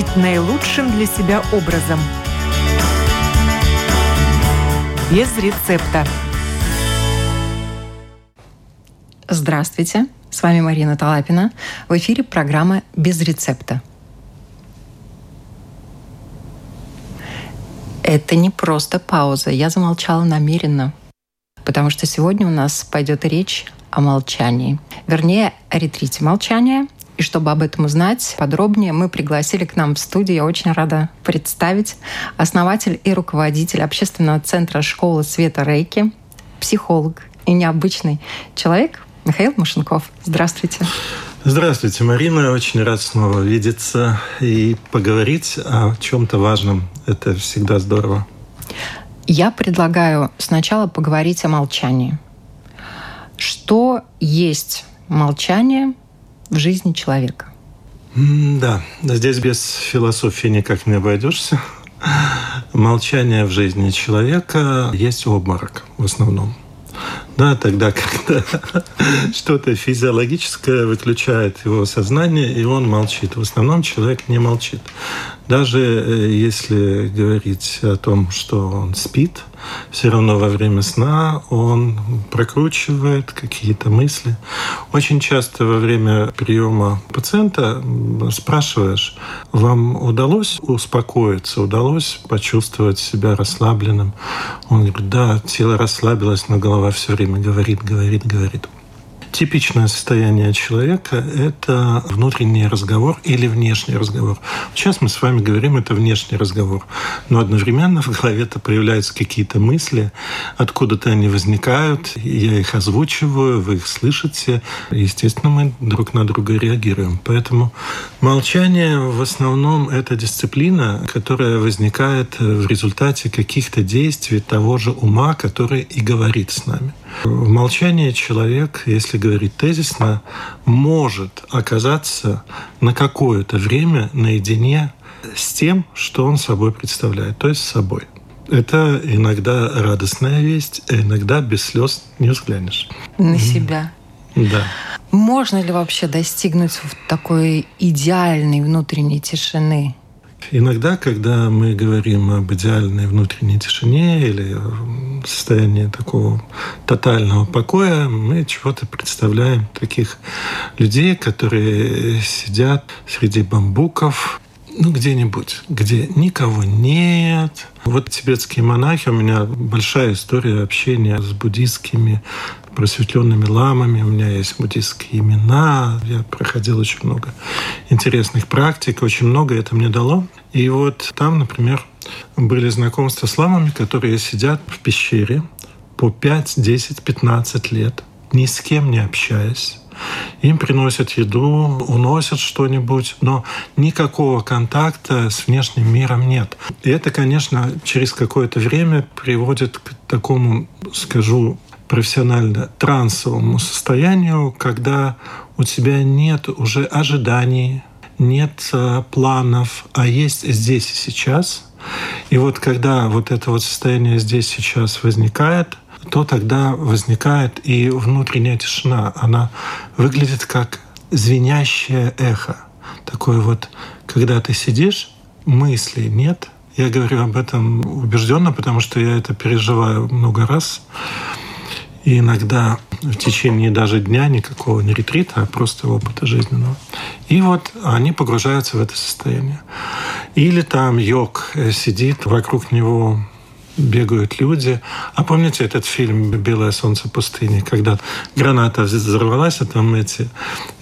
жить наилучшим для себя образом. Без рецепта. Здравствуйте, с вами Марина Талапина. В эфире программа «Без рецепта». Это не просто пауза. Я замолчала намеренно, потому что сегодня у нас пойдет речь о молчании. Вернее, о ретрите молчания. И чтобы об этом узнать подробнее, мы пригласили к нам в студию, я очень рада представить, основатель и руководитель общественного центра «Школы Света Рейки», психолог и необычный человек Михаил Мушинков. Здравствуйте. Здравствуйте, Марина. Очень рад снова видеться и поговорить о чем-то важном. Это всегда здорово. Я предлагаю сначала поговорить о молчании. Что есть молчание в жизни человека? Да, здесь без философии никак не обойдешься. Молчание в жизни человека есть обморок в основном. Да, тогда, когда что-то физиологическое выключает его сознание, и он молчит. В основном человек не молчит. Даже если говорить о том, что он спит, все равно во время сна он прокручивает какие-то мысли. Очень часто во время приема пациента спрашиваешь: вам удалось успокоиться, удалось почувствовать себя расслабленным? Он говорит: да, тело расслабилось, но голова все время говорит. Типичное состояние человека – это внутренний разговор или внешний разговор. Сейчас мы с вами говорим, это внешний разговор. Но одновременно в голове-то появляются какие-то мысли, откуда-то они возникают, я их озвучиваю, вы их слышите. Естественно, мы друг на друга реагируем. Поэтому молчание в основном – это дисциплина, которая возникает в результате каких-то действий того же ума, который и говорит с нами. В молчании человек, если говорить тезисно, может оказаться на какое-то время наедине с тем, что он собой представляет, то есть с собой. Это иногда радостная весть, а иногда без слез не взглянешь. На себя. Да. Можно ли вообще достигнуть такой идеальной внутренней тишины? Иногда, когда мы говорим об идеальной внутренней тишине или состоянии такого тотального покоя, мы чего-то представляем таких людей, которые сидят среди бамбуков, где-нибудь, где никого нет. Вот тибетские монахи, у меня большая история общения с буддийскими просветленными ламами. У меня есть буддийские имена. Я проходил очень много интересных практик. Очень много это мне дало. И вот там, например, были знакомства с ламами, которые сидят в пещере по 5, 10, 15 лет, ни с кем не общаясь. Им приносят еду, уносят что-нибудь, но никакого контакта с внешним миром нет. И это, конечно, через какое-то время приводит к такому, скажу, профессионально трансовому состоянию, когда у тебя нет уже ожиданий, нет планов, а есть здесь и сейчас. И вот когда вот это вот состояние здесь сейчас возникает, то тогда возникает и внутренняя тишина. Она выглядит как звенящее эхо. Такое вот, когда ты сидишь, мыслей нет. Я говорю об этом убежденно, потому что я это переживаю много раз. И иногда в течение даже дня никакого не ретрита, а просто опыта жизненного. И вот они погружаются в это состояние. Или там йог сидит, вокруг него бегают люди. А помните этот фильм «Белое солнце пустыни», когда граната взорвалась, а там эти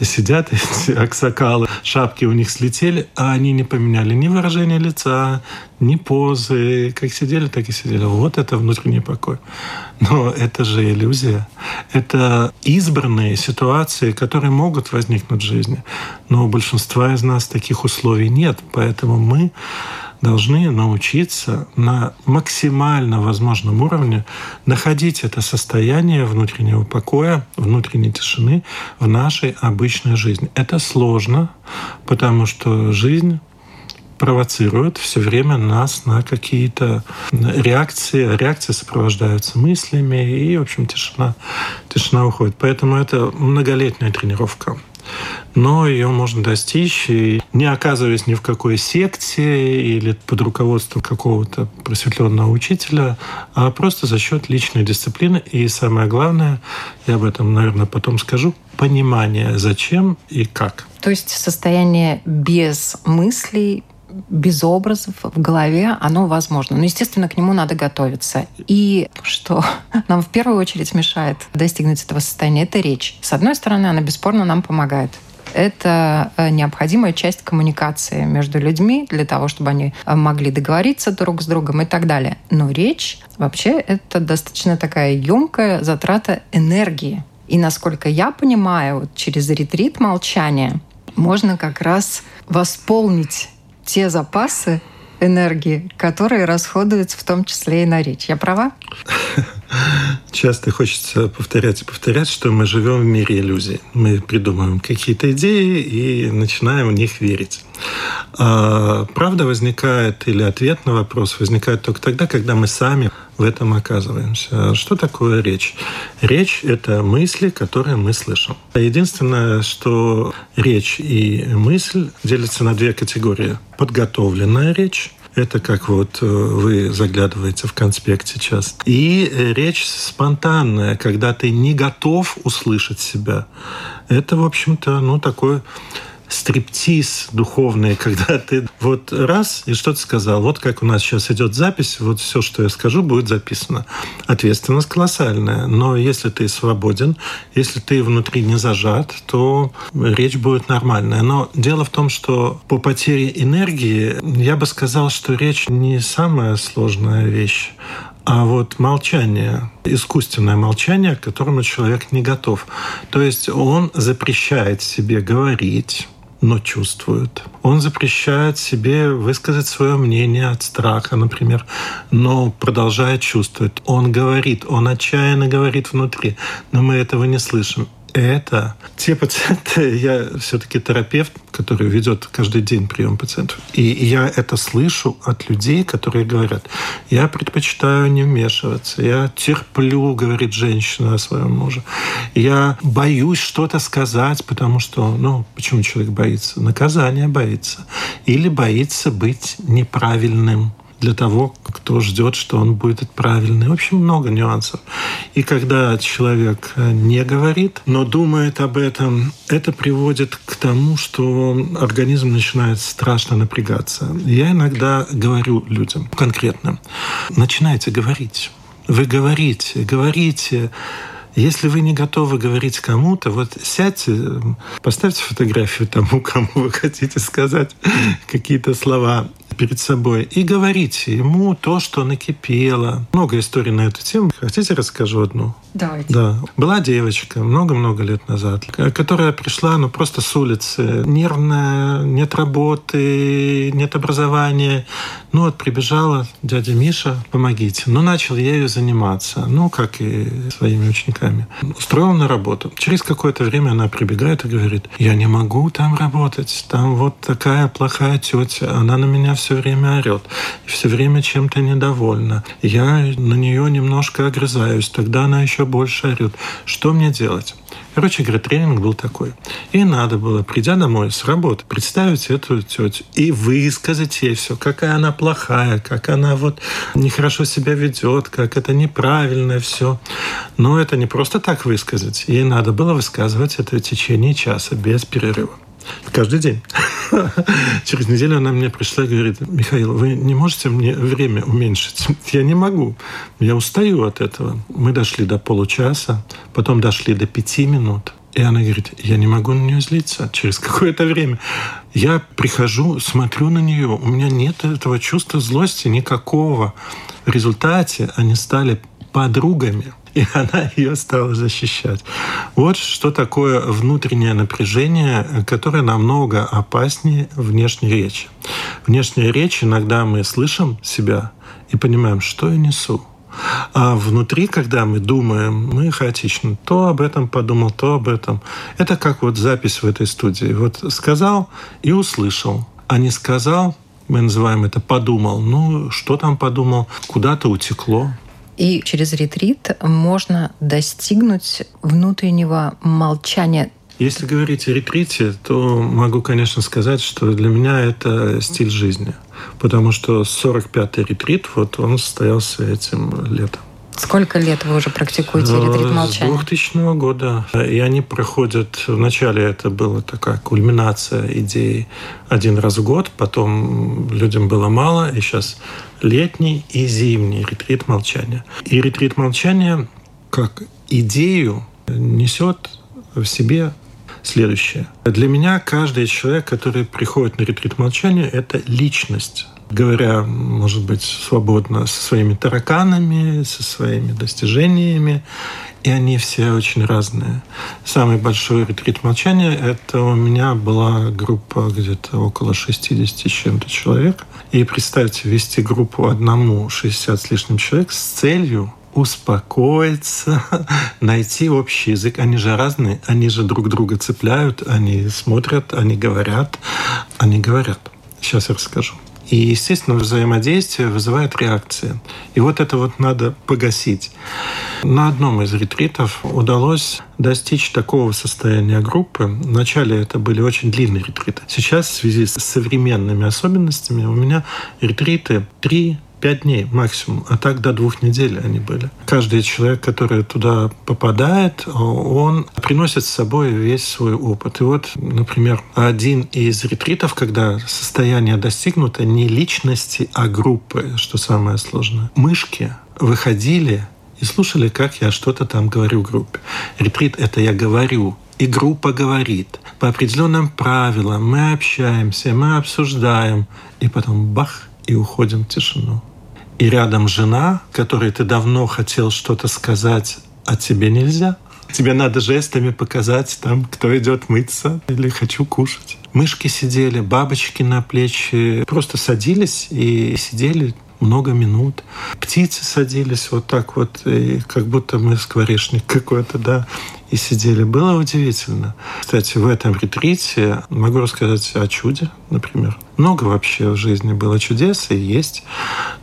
сидят, эти аксакалы, шапки у них слетели, а они не поменяли ни выражения лица, ни позы. Как сидели, так и сидели. Вот это внутренний покой. Но это же иллюзия. Это избранные ситуации, которые могут возникнуть в жизни. Но у большинства из нас таких условий нет. Поэтому мы должны научиться на максимально возможном уровне находить это состояние внутреннего покоя, внутренней тишины в нашей обычной жизни. Это сложно, потому что жизнь провоцирует все время нас на какие-то реакции. Реакции сопровождаются мыслями, и, в общем, тишина уходит. Поэтому это многолетняя тренировка. но ее можно достичь, и не оказываясь ни в какой секте или под руководством какого-то просветленного учителя, а просто за счет личной дисциплины. И самое главное, я об этом, наверное, потом скажу, понимание, зачем и как. То есть состояние без мыслей, без образов в голове, оно возможно. Но, естественно, к нему надо готовиться. И что нам в первую очередь мешает достигнуть этого состояния, это речь. С одной стороны, она бесспорно нам помогает. Это необходимая часть коммуникации между людьми для того, чтобы они могли договориться друг с другом и так далее. Но речь вообще это достаточно такая ёмкая затрата энергии. И, насколько я понимаю, через ретрит молчания можно как раз восполнить те запасы энергии, которые расходуются в том числе и на речь. Я права? Часто хочется повторять и повторять, что мы живем в мире иллюзий. Мы придумываем какие-то идеи и начинаем в них верить. А правда возникает или ответ на вопрос возникает только тогда, когда мы сами в этом оказываемся. Что такое речь? Речь — это мысли, которые мы слышим. Единственное, что речь и мысль делятся на две категории. Подготовленная речь — это как вот вы заглядываете в конспект сейчас. И речь спонтанная, когда ты не готов услышать себя. Это, в общем-то, такой стриптиз духовный, когда ты вот раз и что-то сказал. Вот как у нас сейчас идет запись, вот все, что я скажу, будет записано. Ответственность колоссальная. Но если ты свободен, если ты внутри не зажат, то речь будет нормальная. Но дело в том, что по потере энергии я бы сказал, что речь не самая сложная вещь, а вот молчание, искусственное молчание, к которому человек не готов. То есть он запрещает себе говорить, но чувствует. Он запрещает себе высказать свое мнение от страха, например, но продолжает чувствовать. Он говорит, он отчаянно говорит внутри, но мы этого не слышим. Это те пациенты, я все-таки терапевт, который ведет каждый день прием пациентов. И я это слышу от людей, которые говорят: я предпочитаю не вмешиваться, я терплю, говорит женщина о своем муже. Я боюсь что-то сказать, потому что, почему человек боится? Наказание боится. Или боится быть неправильным для того, кто ждет, что он будет правильный. В общем, много нюансов. И когда человек не говорит, но думает об этом, это приводит к тому, что организм начинает страшно напрягаться. Я иногда говорю людям конкретно: начинайте говорить. Вы говорите, говорите. Если вы не готовы говорить кому-то, вот сядьте, поставьте фотографию тому, кому вы хотите сказать какие-то слова перед собой, и говорите ему то, что накипело. Много историй на эту тему. Хотите, расскажу одну? Давайте. Да. Была девочка много-много лет назад, которая пришла просто с улицы. Нервная, нет работы, нет образования. Прибежала дядя Миша, помогите. Начал я её заниматься, как и своими учениками. Устроил на работу. Через какое-то время она прибегает и говорит: я не могу там работать, там вот такая плохая тетя, она на меня все время орет, все время чем-то недовольна. Я на нее немножко огрызаюсь, тогда она еще больше орет. Что мне делать? Короче, тренинг был такой. И надо было, придя домой с работы, представить эту тетю и высказать ей все, какая она плохая, как она нехорошо себя ведет, как это неправильно все. Но это не просто так высказать. Ей надо было высказывать это в течение часа без перерыва. Каждый день. Через неделю она мне пришла и говорит: Михаил, вы не можете мне время уменьшить? Я не могу. Я устаю от этого. Мы дошли до получаса, потом дошли до 5 минут. И она говорит: я не могу на нее злиться. Через какое-то время я прихожу, смотрю на нее, у меня нет этого чувства злости никакого. В результате они стали подругами. И она ее стала защищать. Вот что такое внутреннее напряжение, которое намного опаснее внешней речи. Внешняя речь, иногда мы слышим себя и понимаем, что я несу. А внутри, когда мы думаем, мы хаотично. То об этом подумал, то об этом. Это как запись в этой студии. Сказал и услышал, а не сказал, мы называем это подумал. Что там подумал? Куда-то утекло. И через ретрит можно достигнуть внутреннего молчания. Если говорить о ретрите, то могу, конечно, сказать, что для меня это стиль жизни. Потому что 45-й ретрит, вот он состоялся этим летом. Сколько лет вы уже практикуете ретрит молчания? С 2000 года. И они проходят... Вначале это была такая кульминация идей один раз в год, потом людям было мало, и сейчас летний и зимний ретрит молчания. И ретрит молчания как идею несет в себе следующее. Для меня каждый человек, который приходит на ретрит молчания, это личность. Говоря, может быть, свободно со своими тараканами, со своими достижениями. И они все очень разные. Самый большой ретрит молчания — это у меня была группа где-то около 60 с чем-то человек. И представьте, вести группу одному 60 с лишним человек с целью успокоиться, найти общий язык. Они же разные, они же друг друга цепляют, они смотрят, они говорят. Они говорят. Сейчас я расскажу. И, естественно, взаимодействие вызывает реакции. И вот это вот надо погасить. На одном из ретритов удалось достичь такого состояния группы. Вначале это были очень длинные ретриты. Сейчас, в связи с современными особенностями, у меня ретриты 3-5 дней максимум, а так до 2 недель они были. Каждый человек, который туда попадает, он приносит с собой весь свой опыт. И вот, например, один из ретритов, когда состояние достигнуто не личности, а группы, что самое сложное. Мышки выходили и слушали, как я что-то там говорю группе. Ретрит — это я говорю. И группа говорит. По определенным правилам мы общаемся, мы обсуждаем. И потом бах! И уходим в тишину. И рядом жена, которой ты давно хотел что-то сказать, а тебе нельзя. Тебе надо жестами показать, там, кто идет мыться или хочу кушать. Мышки сидели, бабочки на плечи. Просто садились и сидели много минут. Птицы садились вот так вот, и как будто мы скворечник какой-то, да, и сидели. Было удивительно. Кстати, в этом ретрите могу рассказать о чуде, например. Много вообще в жизни было чудес и есть.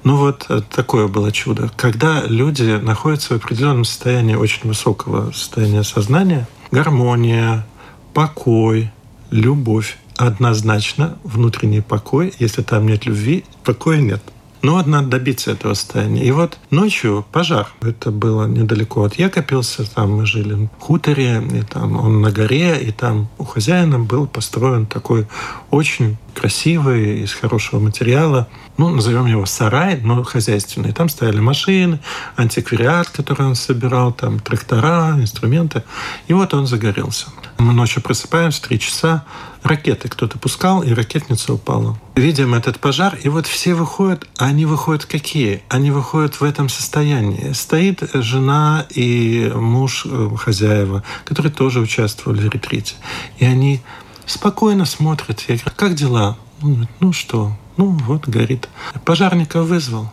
Но вот такое было чудо. Когда люди находятся в определенном состоянии очень высокого состояния сознания, гармония, покой, любовь. Однозначно внутренний покой. Если там нет любви, покоя нет. Но вот надо добиться этого состояния. И вот ночью пожар. Это было недалеко от Екапилса. Там мы жили в хуторе, и там он на горе, и там у хозяина был построен такой очень красивый, из хорошего материала, ну, назовем его сарай, но хозяйственный. Там стояли машины, антиквариат, который он собирал, там трактора, инструменты. И вот он загорелся. Мы ночью просыпаемся, 3 часа, ракеты кто-то пускал, и ракетница упала. Видим этот пожар, и вот все выходят, а они выходят какие? Они выходят в этом состоянии. Стоит жена и муж хозяева, которые тоже участвовали в ретрите. И они спокойно смотрят. Я говорю, как дела? Он говорит, ну что? Ну вот, горит. Пожарника вызвал.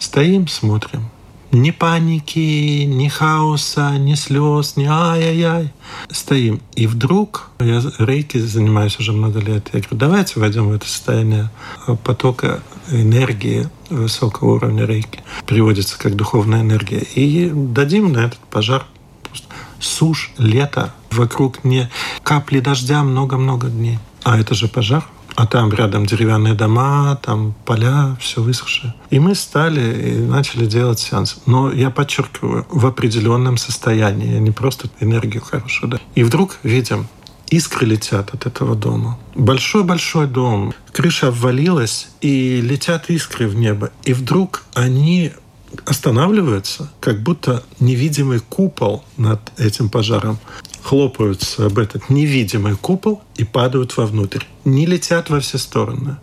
Стоим, смотрим. Ни паники, ни хаоса, ни слез, ни ай-яй-яй. Стоим. И вдруг, я рейки занимаюсь уже много лет, я говорю, давайте войдем в это состояние потока энергии высокого уровня рейки. Переводится как духовная энергия. И дадим на этот пожар сушь, лето. Вокруг не капли дождя много-много дней. А это же пожар. А там рядом деревянные дома, там поля, все высохшее. И мы стали и начали делать сеанс. Но я подчеркиваю, в определенном состоянии, не просто энергию хорошую. Да. И вдруг видим, искры летят от этого дома. Большой-большой дом. Крыша обвалилась, и летят искры в небо. И вдруг они останавливаются, как будто невидимый купол над этим пожаром. Хлопаются об этот невидимый купол и падают вовнутрь. Не летят во все стороны.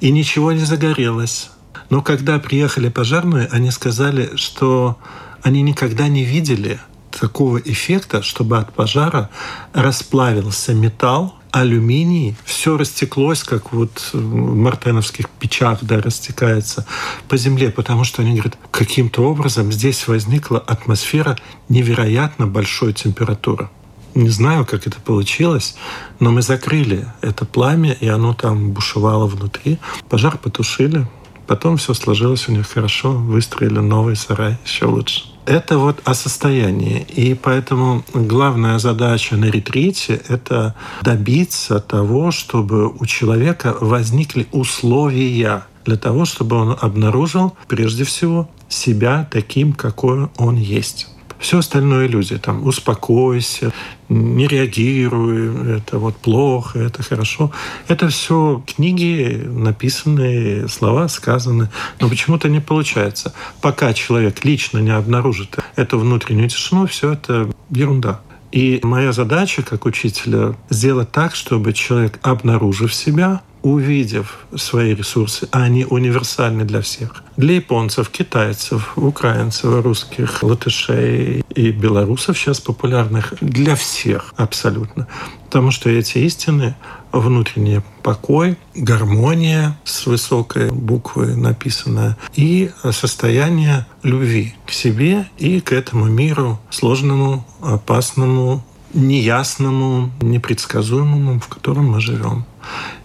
И ничего не загорелось. Но когда приехали пожарные, они сказали, что они никогда не видели такого эффекта, чтобы от пожара расплавился металл, алюминий, все растеклось, как вот в мартеновских печах, да, растекается по земле, потому что они говорят, каким-то образом здесь возникла атмосфера невероятно большой температуры. Не знаю, как это получилось, но мы закрыли это пламя, и оно там бушевало внутри. Пожар потушили, потом все сложилось у них хорошо, выстроили новый сарай, еще лучше. Это вот о состоянии. И поэтому главная задача на ретрите – это добиться того, чтобы у человека возникли условия для того, чтобы он обнаружил, прежде всего, себя таким, какой он есть. Все остальное иллюзия. Там, успокойся, не реагируй, это вот плохо, это хорошо. Это все книги, написанные, слова сказаны. Но почему-то не получается. Пока человек лично не обнаружит эту внутреннюю тишину, все это ерунда. И моя задача как учителя сделать так, чтобы человек, обнаружив себя, увидев свои ресурсы, а они универсальны для всех. Для японцев, китайцев, украинцев, русских, латышей и белорусов сейчас популярных. Для всех абсолютно. Потому что эти истины, внутренний покой, гармония с высокой буквы написанная и состояние любви к себе и к этому миру сложному, опасному, неясному, непредсказуемому, в котором мы живем.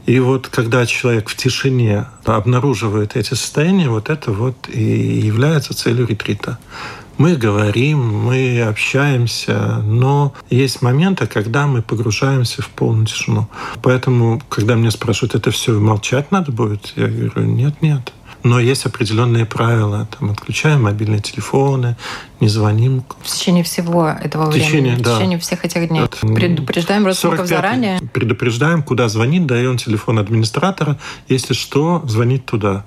И вот когда человек в тишине обнаруживает эти состояния, вот это вот и является целью ретрита. Мы говорим, мы общаемся, но есть моменты, когда мы погружаемся в полную тишину. Поэтому, когда меня спрашивают, это все молчать надо будет? Я говорю, нет. Но есть определенные правила. Там, отключаем мобильные телефоны, не звоним. В течение всего этого времени, да. В течение всех этих дней. Вот. Предупреждаем родственников заранее. Предупреждаем, куда звонить, даем телефон администратора. Если что, звонить туда.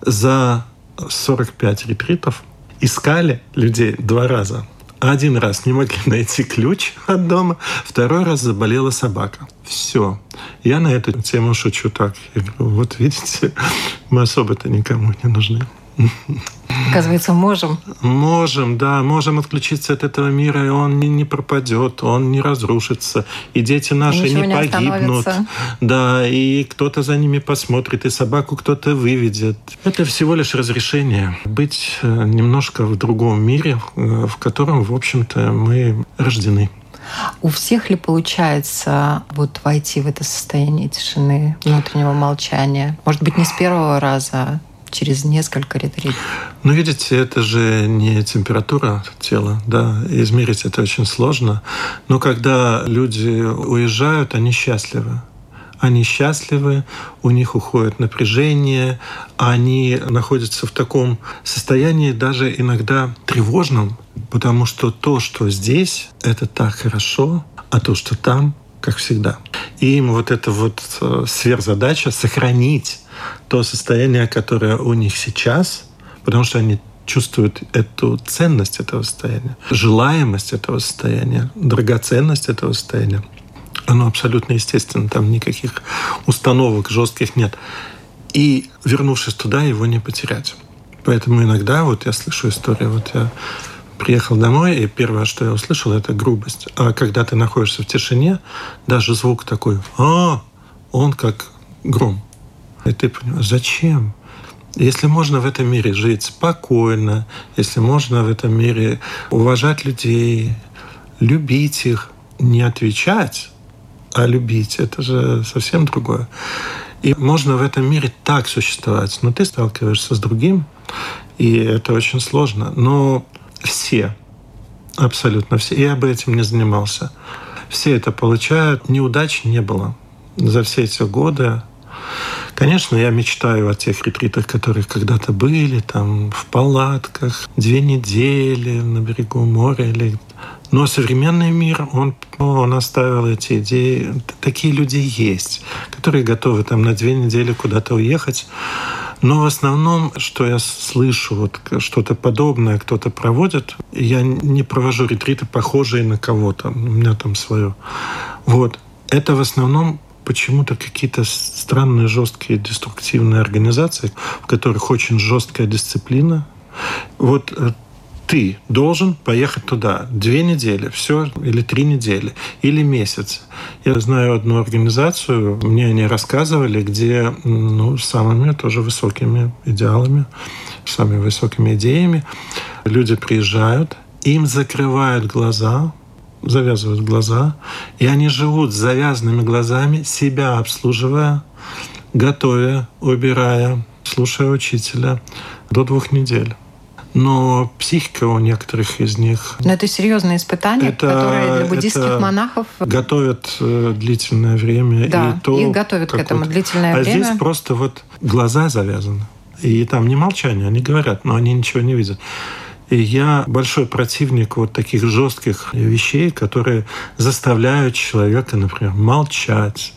За 45 ретритов искали людей 2 раза. Один раз не могли найти ключ от дома, 2-й раз заболела собака. Все. Я на эту тему шучу так. Я говорю, вот видите, мы особо-то никому не нужны. Оказывается, можем. Можем, да. Можем отключиться от этого мира, и он не пропадет, он не разрушится. И дети наши не погибнут. Да, и кто-то за ними посмотрит, и собаку кто-то выведет. Это всего лишь разрешение быть немножко в другом мире, в котором, в общем-то, мы рождены. У всех ли получается вот войти в это состояние тишины, внутреннего молчания? Может быть, не с первого раза, через несколько ретритов? Ну, видите, это же не температура тела, да, измерить это очень сложно. Но когда люди уезжают, они счастливы. Они счастливы, у них уходит напряжение, они находятся в таком состоянии даже иногда тревожном, потому что то, что здесь, это так хорошо, а то, что там, как всегда. И им вот эта вот сверхзадача — сохранить то состояние, которое у них сейчас, потому что они чувствуют эту ценность этого состояния, желаемость этого состояния, драгоценность этого состояния. Оно абсолютно естественно, там никаких установок жестких нет. И, вернувшись туда, его не потерять. Поэтому иногда вот я слышу историю, вот я приехал домой, и первое, что я услышал, это грубость. А когда ты находишься в тишине, даже звук такой, он как гром. И ты понимаешь, зачем? Если можно в этом мире жить спокойно, если можно в этом мире уважать людей, любить их, не отвечать, а любить, это же совсем другое. И можно в этом мире так существовать, но ты сталкиваешься с другим, и это очень сложно. Но все, абсолютно все, я бы этим не занимался, все это получают, неудач не было за все эти годы. Конечно, я мечтаю о тех ретритах, которые когда-то были, там, в палатках, 2 недели на берегу моря. Но современный мир, он оставил эти идеи. Такие люди есть, которые готовы там на 2 недели куда-то уехать. Но в основном, что я слышу, вот что-то подобное кто-то проводит. Я не провожу ретриты, похожие на кого-то. У меня там свое. Вот. Это в основном почему-то какие-то странные, жесткие, деструктивные организации, в которых очень жесткая дисциплина. Вот ты должен поехать туда 2 недели, все, или 3 недели, или месяц. Я знаю одну организацию, мне они рассказывали, где с самыми тоже высокими идеалами, самыми высокими идеями люди приезжают, им закрывают глаза, завязывают глаза, и они живут с завязанными глазами, себя обслуживая, готовя, убирая, слушая учителя до 2 недель. но психика у некоторых из них... Но это серьезные испытания, которые для буддийских монахов... Готовят длительное время. Да, и то, их готовят к этому длительное время. А здесь просто вот глаза завязаны. И там не молчание, они говорят, но они ничего не видят. И я большой противник вот таких жестких вещей, которые заставляют человека, например, молчать.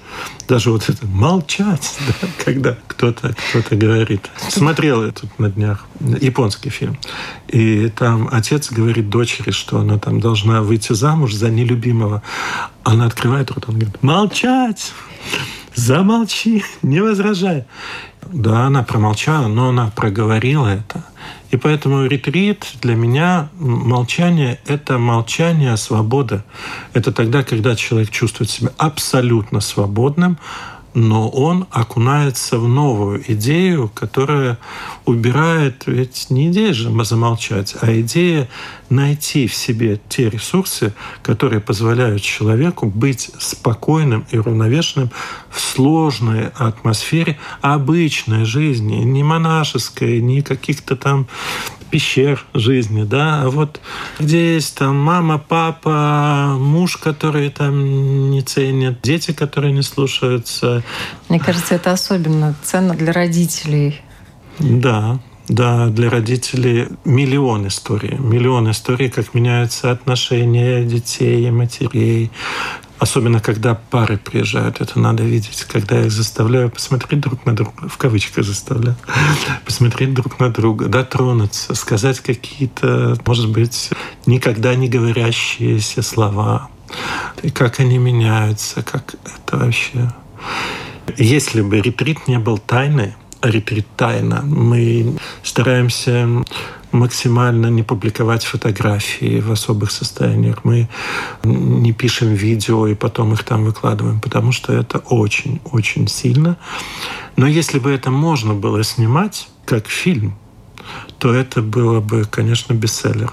Даже вот это «молчать», да, когда кто-то говорит. Смотрел я тут на днях японский фильм. И там отец говорит дочери, что она там должна выйти замуж за нелюбимого. Она открывает рот, он говорит «молчать! Замолчи! Не возражай!» Да, она промолчала, но она проговорила это. И поэтому ретрит для меня, молчание — это молчание свободы. Это тогда, когда человек чувствует себя абсолютно свободным, но он окунается в новую идею, которая убирает, ведь не идея же замолчать, а идея найти в себе те ресурсы, которые позволяют человеку быть спокойным и уравновешенным в сложной атмосфере обычной жизни, не монашеской, не каких-то там пещер жизни, да, а вот где есть там мама, папа, муж, который там не ценит, дети, которые не слушаются. Мне кажется, это особенно ценно для родителей. Да. Да, для родителей миллион историй, как меняются отношения детей и матерей. Особенно, когда пары приезжают, это надо видеть. Когда я их заставляю посмотреть друг на друга, в кавычках заставляю, посмотреть друг на друга, дотронуться, сказать какие-то, может быть, никогда не говорящиеся слова. И как они меняются, как это вообще. Если бы ретрит не был тайной, ретрит тайна. Мы стараемся максимально не публиковать фотографии в особых состояниях. Мы не пишем видео и потом их там выкладываем, потому что это очень-очень сильно. Но если бы это можно было снимать как фильм, то это было бы, конечно, бестселлер.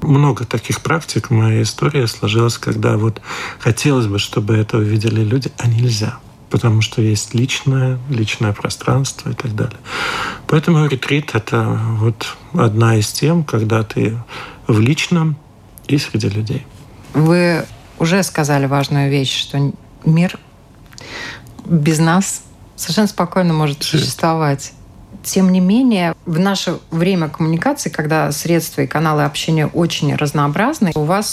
Много таких практик в моей истории сложилось, когда вот хотелось бы, чтобы это увидели люди, а нельзя. Потому что есть личное пространство и так далее. Поэтому ретрит — это вот одна из тем, когда ты в личном и среди людей. Вы уже сказали важную вещь, что мир без нас совершенно спокойно может существовать. Тем не менее, в наше время коммуникации, когда средства и каналы общения очень разнообразны, у вас...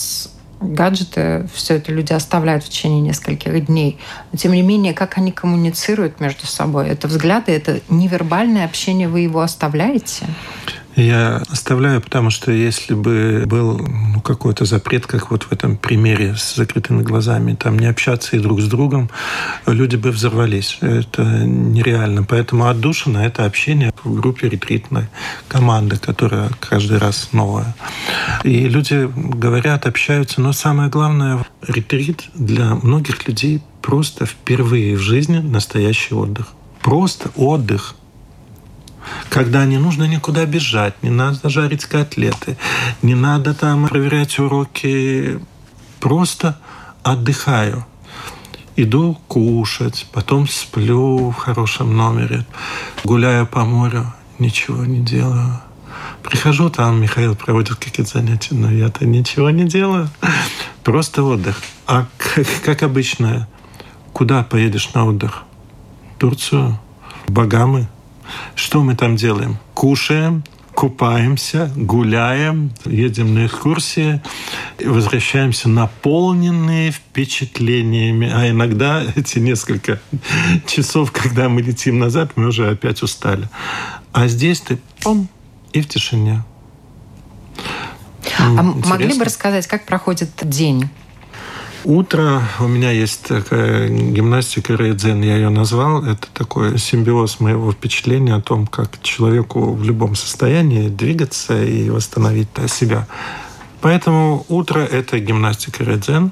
гаджеты, все это люди оставляют в течение нескольких дней. Но, тем не менее, как они коммуницируют между собой? Это взгляды, это невербальное общение, вы его оставляете? Я оставляю, потому что если бы был какой-то запрет, как вот в этом примере с закрытыми глазами, там не общаться и друг с другом, люди бы взорвались. Это нереально. Поэтому отдушина — это общение в группе ретритной команды, которая каждый раз новая. И люди говорят, общаются. Но самое главное, ретрит для многих людей просто впервые в жизни настоящий отдых. Просто отдых. Когда не нужно никуда бежать, не надо жарить котлеты, не надо там проверять уроки. Просто отдыхаю. Иду кушать, потом сплю в хорошем номере, гуляю по морю, ничего не делаю. Прихожу, там Михаил проводит какие-то занятия, но я-то ничего не делаю. Просто отдых. А как обычно, куда поедешь на отдых? В Турцию? В Багамы? Что мы там делаем? Кушаем, купаемся, гуляем, едем на экскурсии, возвращаемся наполненные впечатлениями. А иногда эти несколько часов, когда мы летим назад, мы уже опять устали. А здесь ты пом и в тишине. А могли бы рассказать, как проходит день? Утро. У меня есть такая гимнастика Рэйдзэн, я ее назвал. Это такой симбиоз моего впечатления о том, как человеку в любом состоянии двигаться и восстановить себя. Поэтому утро — это гимнастика Рэйдзэн.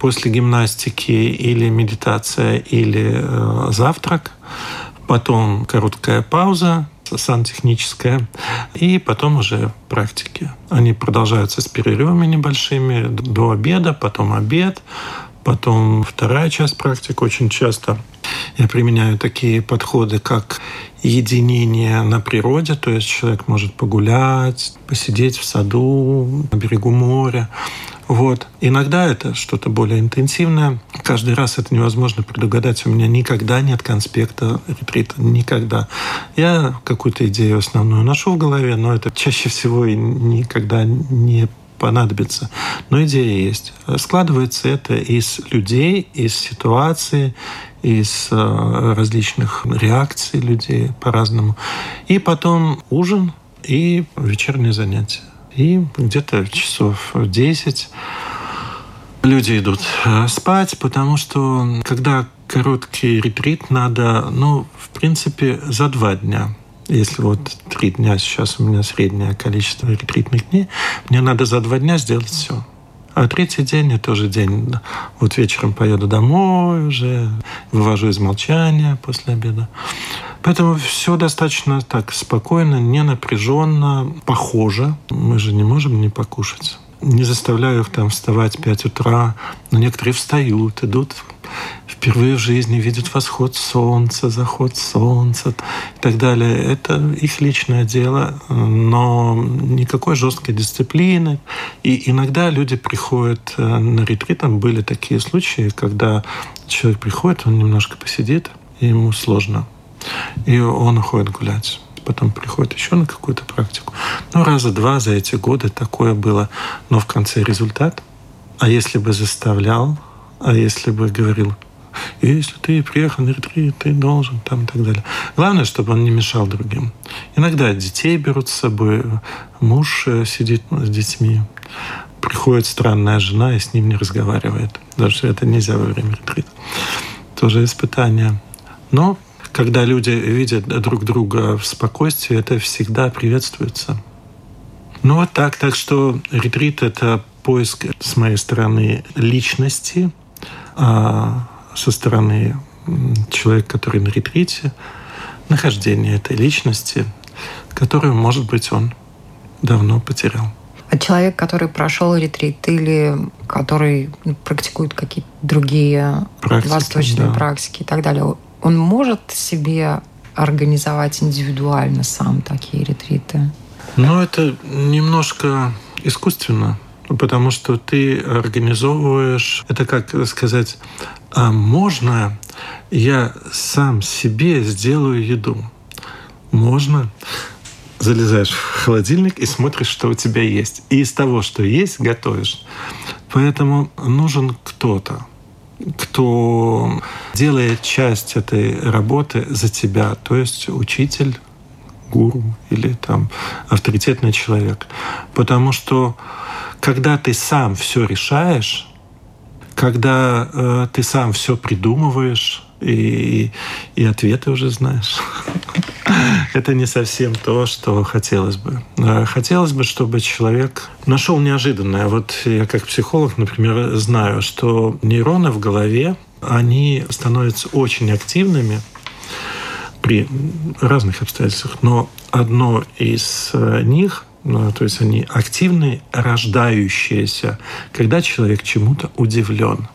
После гимнастики или медитация, или завтрак. Потом короткая пауза, сантехническая, и потом уже практики. Они продолжаются с перерывами небольшими до обеда, потом обед, потом вторая часть практик очень часто. Я применяю такие подходы, как единение на природе, то есть человек может погулять, посидеть в саду, на берегу моря. Вот. Иногда это что-то более интенсивное. Каждый раз это невозможно предугадать. У меня никогда нет конспекта ретрита. Никогда. Я какую-то идею основную ношу в голове, но это чаще всего и никогда не понадобится. Но идея есть. Складывается это из людей, из ситуации, из различных реакций людей по-разному. И потом ужин и вечерние занятия. И где-то часов 10 люди идут спать, потому что когда короткий ретрит, надо, в принципе, за 2 дня. Если 3 дня сейчас у меня среднее количество ретритных дней, мне надо за 2 дня сделать все. А третий день – это уже день. Вечером поеду домой уже, вывожу из молчания после обеда. Поэтому все достаточно так спокойно, не напряженно, похоже. Мы же не можем не покушать. Не заставляю их вставать в 5 утра. Но некоторые встают, идут впервые в жизни, видят восход солнца, заход солнца и так далее. Это их личное дело, но никакой жесткой дисциплины. И иногда люди приходят на ретрит. Там были такие случаи, когда человек приходит, он немножко посидит, и ему сложно. И он уходит гулять. Потом приходит еще на какую-то практику. Раза 2 за эти годы такое было. Но в конце результат. А если бы заставлял, а если бы говорил, если ты приехал на ретрит, ты должен, и так далее. Главное, чтобы он не мешал другим. Иногда детей берут с собой. Муж сидит с детьми. Приходит странная жена и с ним не разговаривает. Даже это нельзя во время ретрита. Тоже испытание. Но когда люди видят друг друга в спокойствии, это всегда приветствуется. Так. Так что ретрит — это поиск с моей стороны личности, а со стороны человека, который на ретрите, нахождение этой личности, которую, может быть, он давно потерял. А человек, который прошел ретрит или который практикует какие-то другие восточные практики и так далее, он может себе организовать индивидуально сам такие ретриты? Это немножко искусственно, потому что ты организовываешь... Это как сказать, а можно я сам себе сделаю еду? Можно. Залезаешь в холодильник и смотришь, что у тебя есть. И из того, что есть, готовишь. Поэтому нужен кто-то, кто делает часть этой работы за тебя, то есть учитель, гуру или авторитетный человек. Потому что когда ты сам все решаешь, когда ты сам все придумываешь и ответы уже знаешь, это не совсем то, что хотелось бы. Хотелось бы, чтобы человек нашел неожиданное. Я как психолог, например, знаю, что нейроны в голове, они становятся очень активными при разных обстоятельствах. Но одно из них, они активные, рождающиеся, когда человек чему-то удивлен.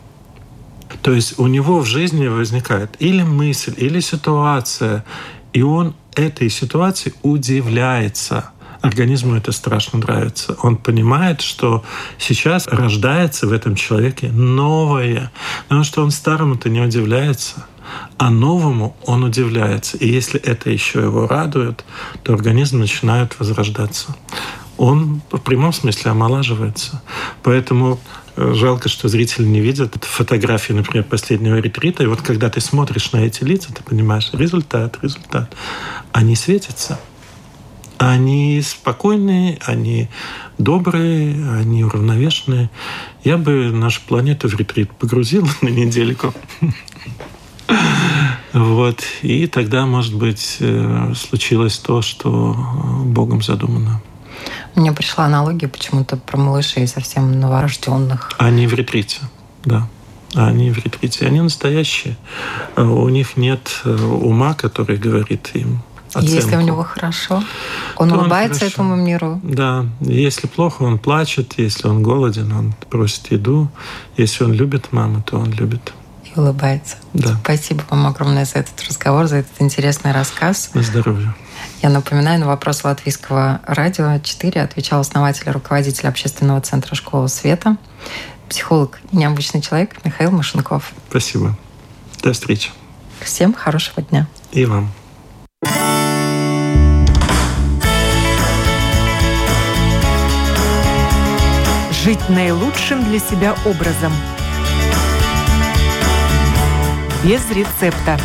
То есть у него в жизни возникает или мысль, или ситуация, и он этой ситуации удивляется. Организму это страшно нравится. Он понимает, что сейчас рождается в этом человеке новое. Потому что он старому-то не удивляется, а новому он удивляется. И если это еще его радует, то организм начинает возрождаться. Он в прямом смысле омолаживается. Поэтому жалко, что зрители не видят фотографии, например, последнего ретрита. И когда ты смотришь на эти лица, ты понимаешь, результат. Они светятся. Они спокойные, они добрые, они уравновешенные. Я бы нашу планету в ретрит погрузил на недельку. И тогда, может быть, случилось то, что Богом задумано. Мне пришла аналогия почему-то про малышей совсем новорожденных. Они в ретрите, да. Они в ретрите. Они настоящие. У них нет ума, который говорит им оценку. Если у него хорошо, он улыбается этому миру. Да. Если плохо, он плачет. Если он голоден, он просит еду. Если он любит маму, то он любит. и улыбается. Да. Спасибо вам огромное за этот разговор, за этот интересный рассказ. На здоровье. Я напоминаю, на вопрос Латвийского радио 4 отвечал основатель и руководитель общественного центра «Школы Света», психолог и необычный человек Михаил Мушинков. Спасибо. До встречи. Всем хорошего дня. И вам. Жить наилучшим для себя образом. Без рецепта.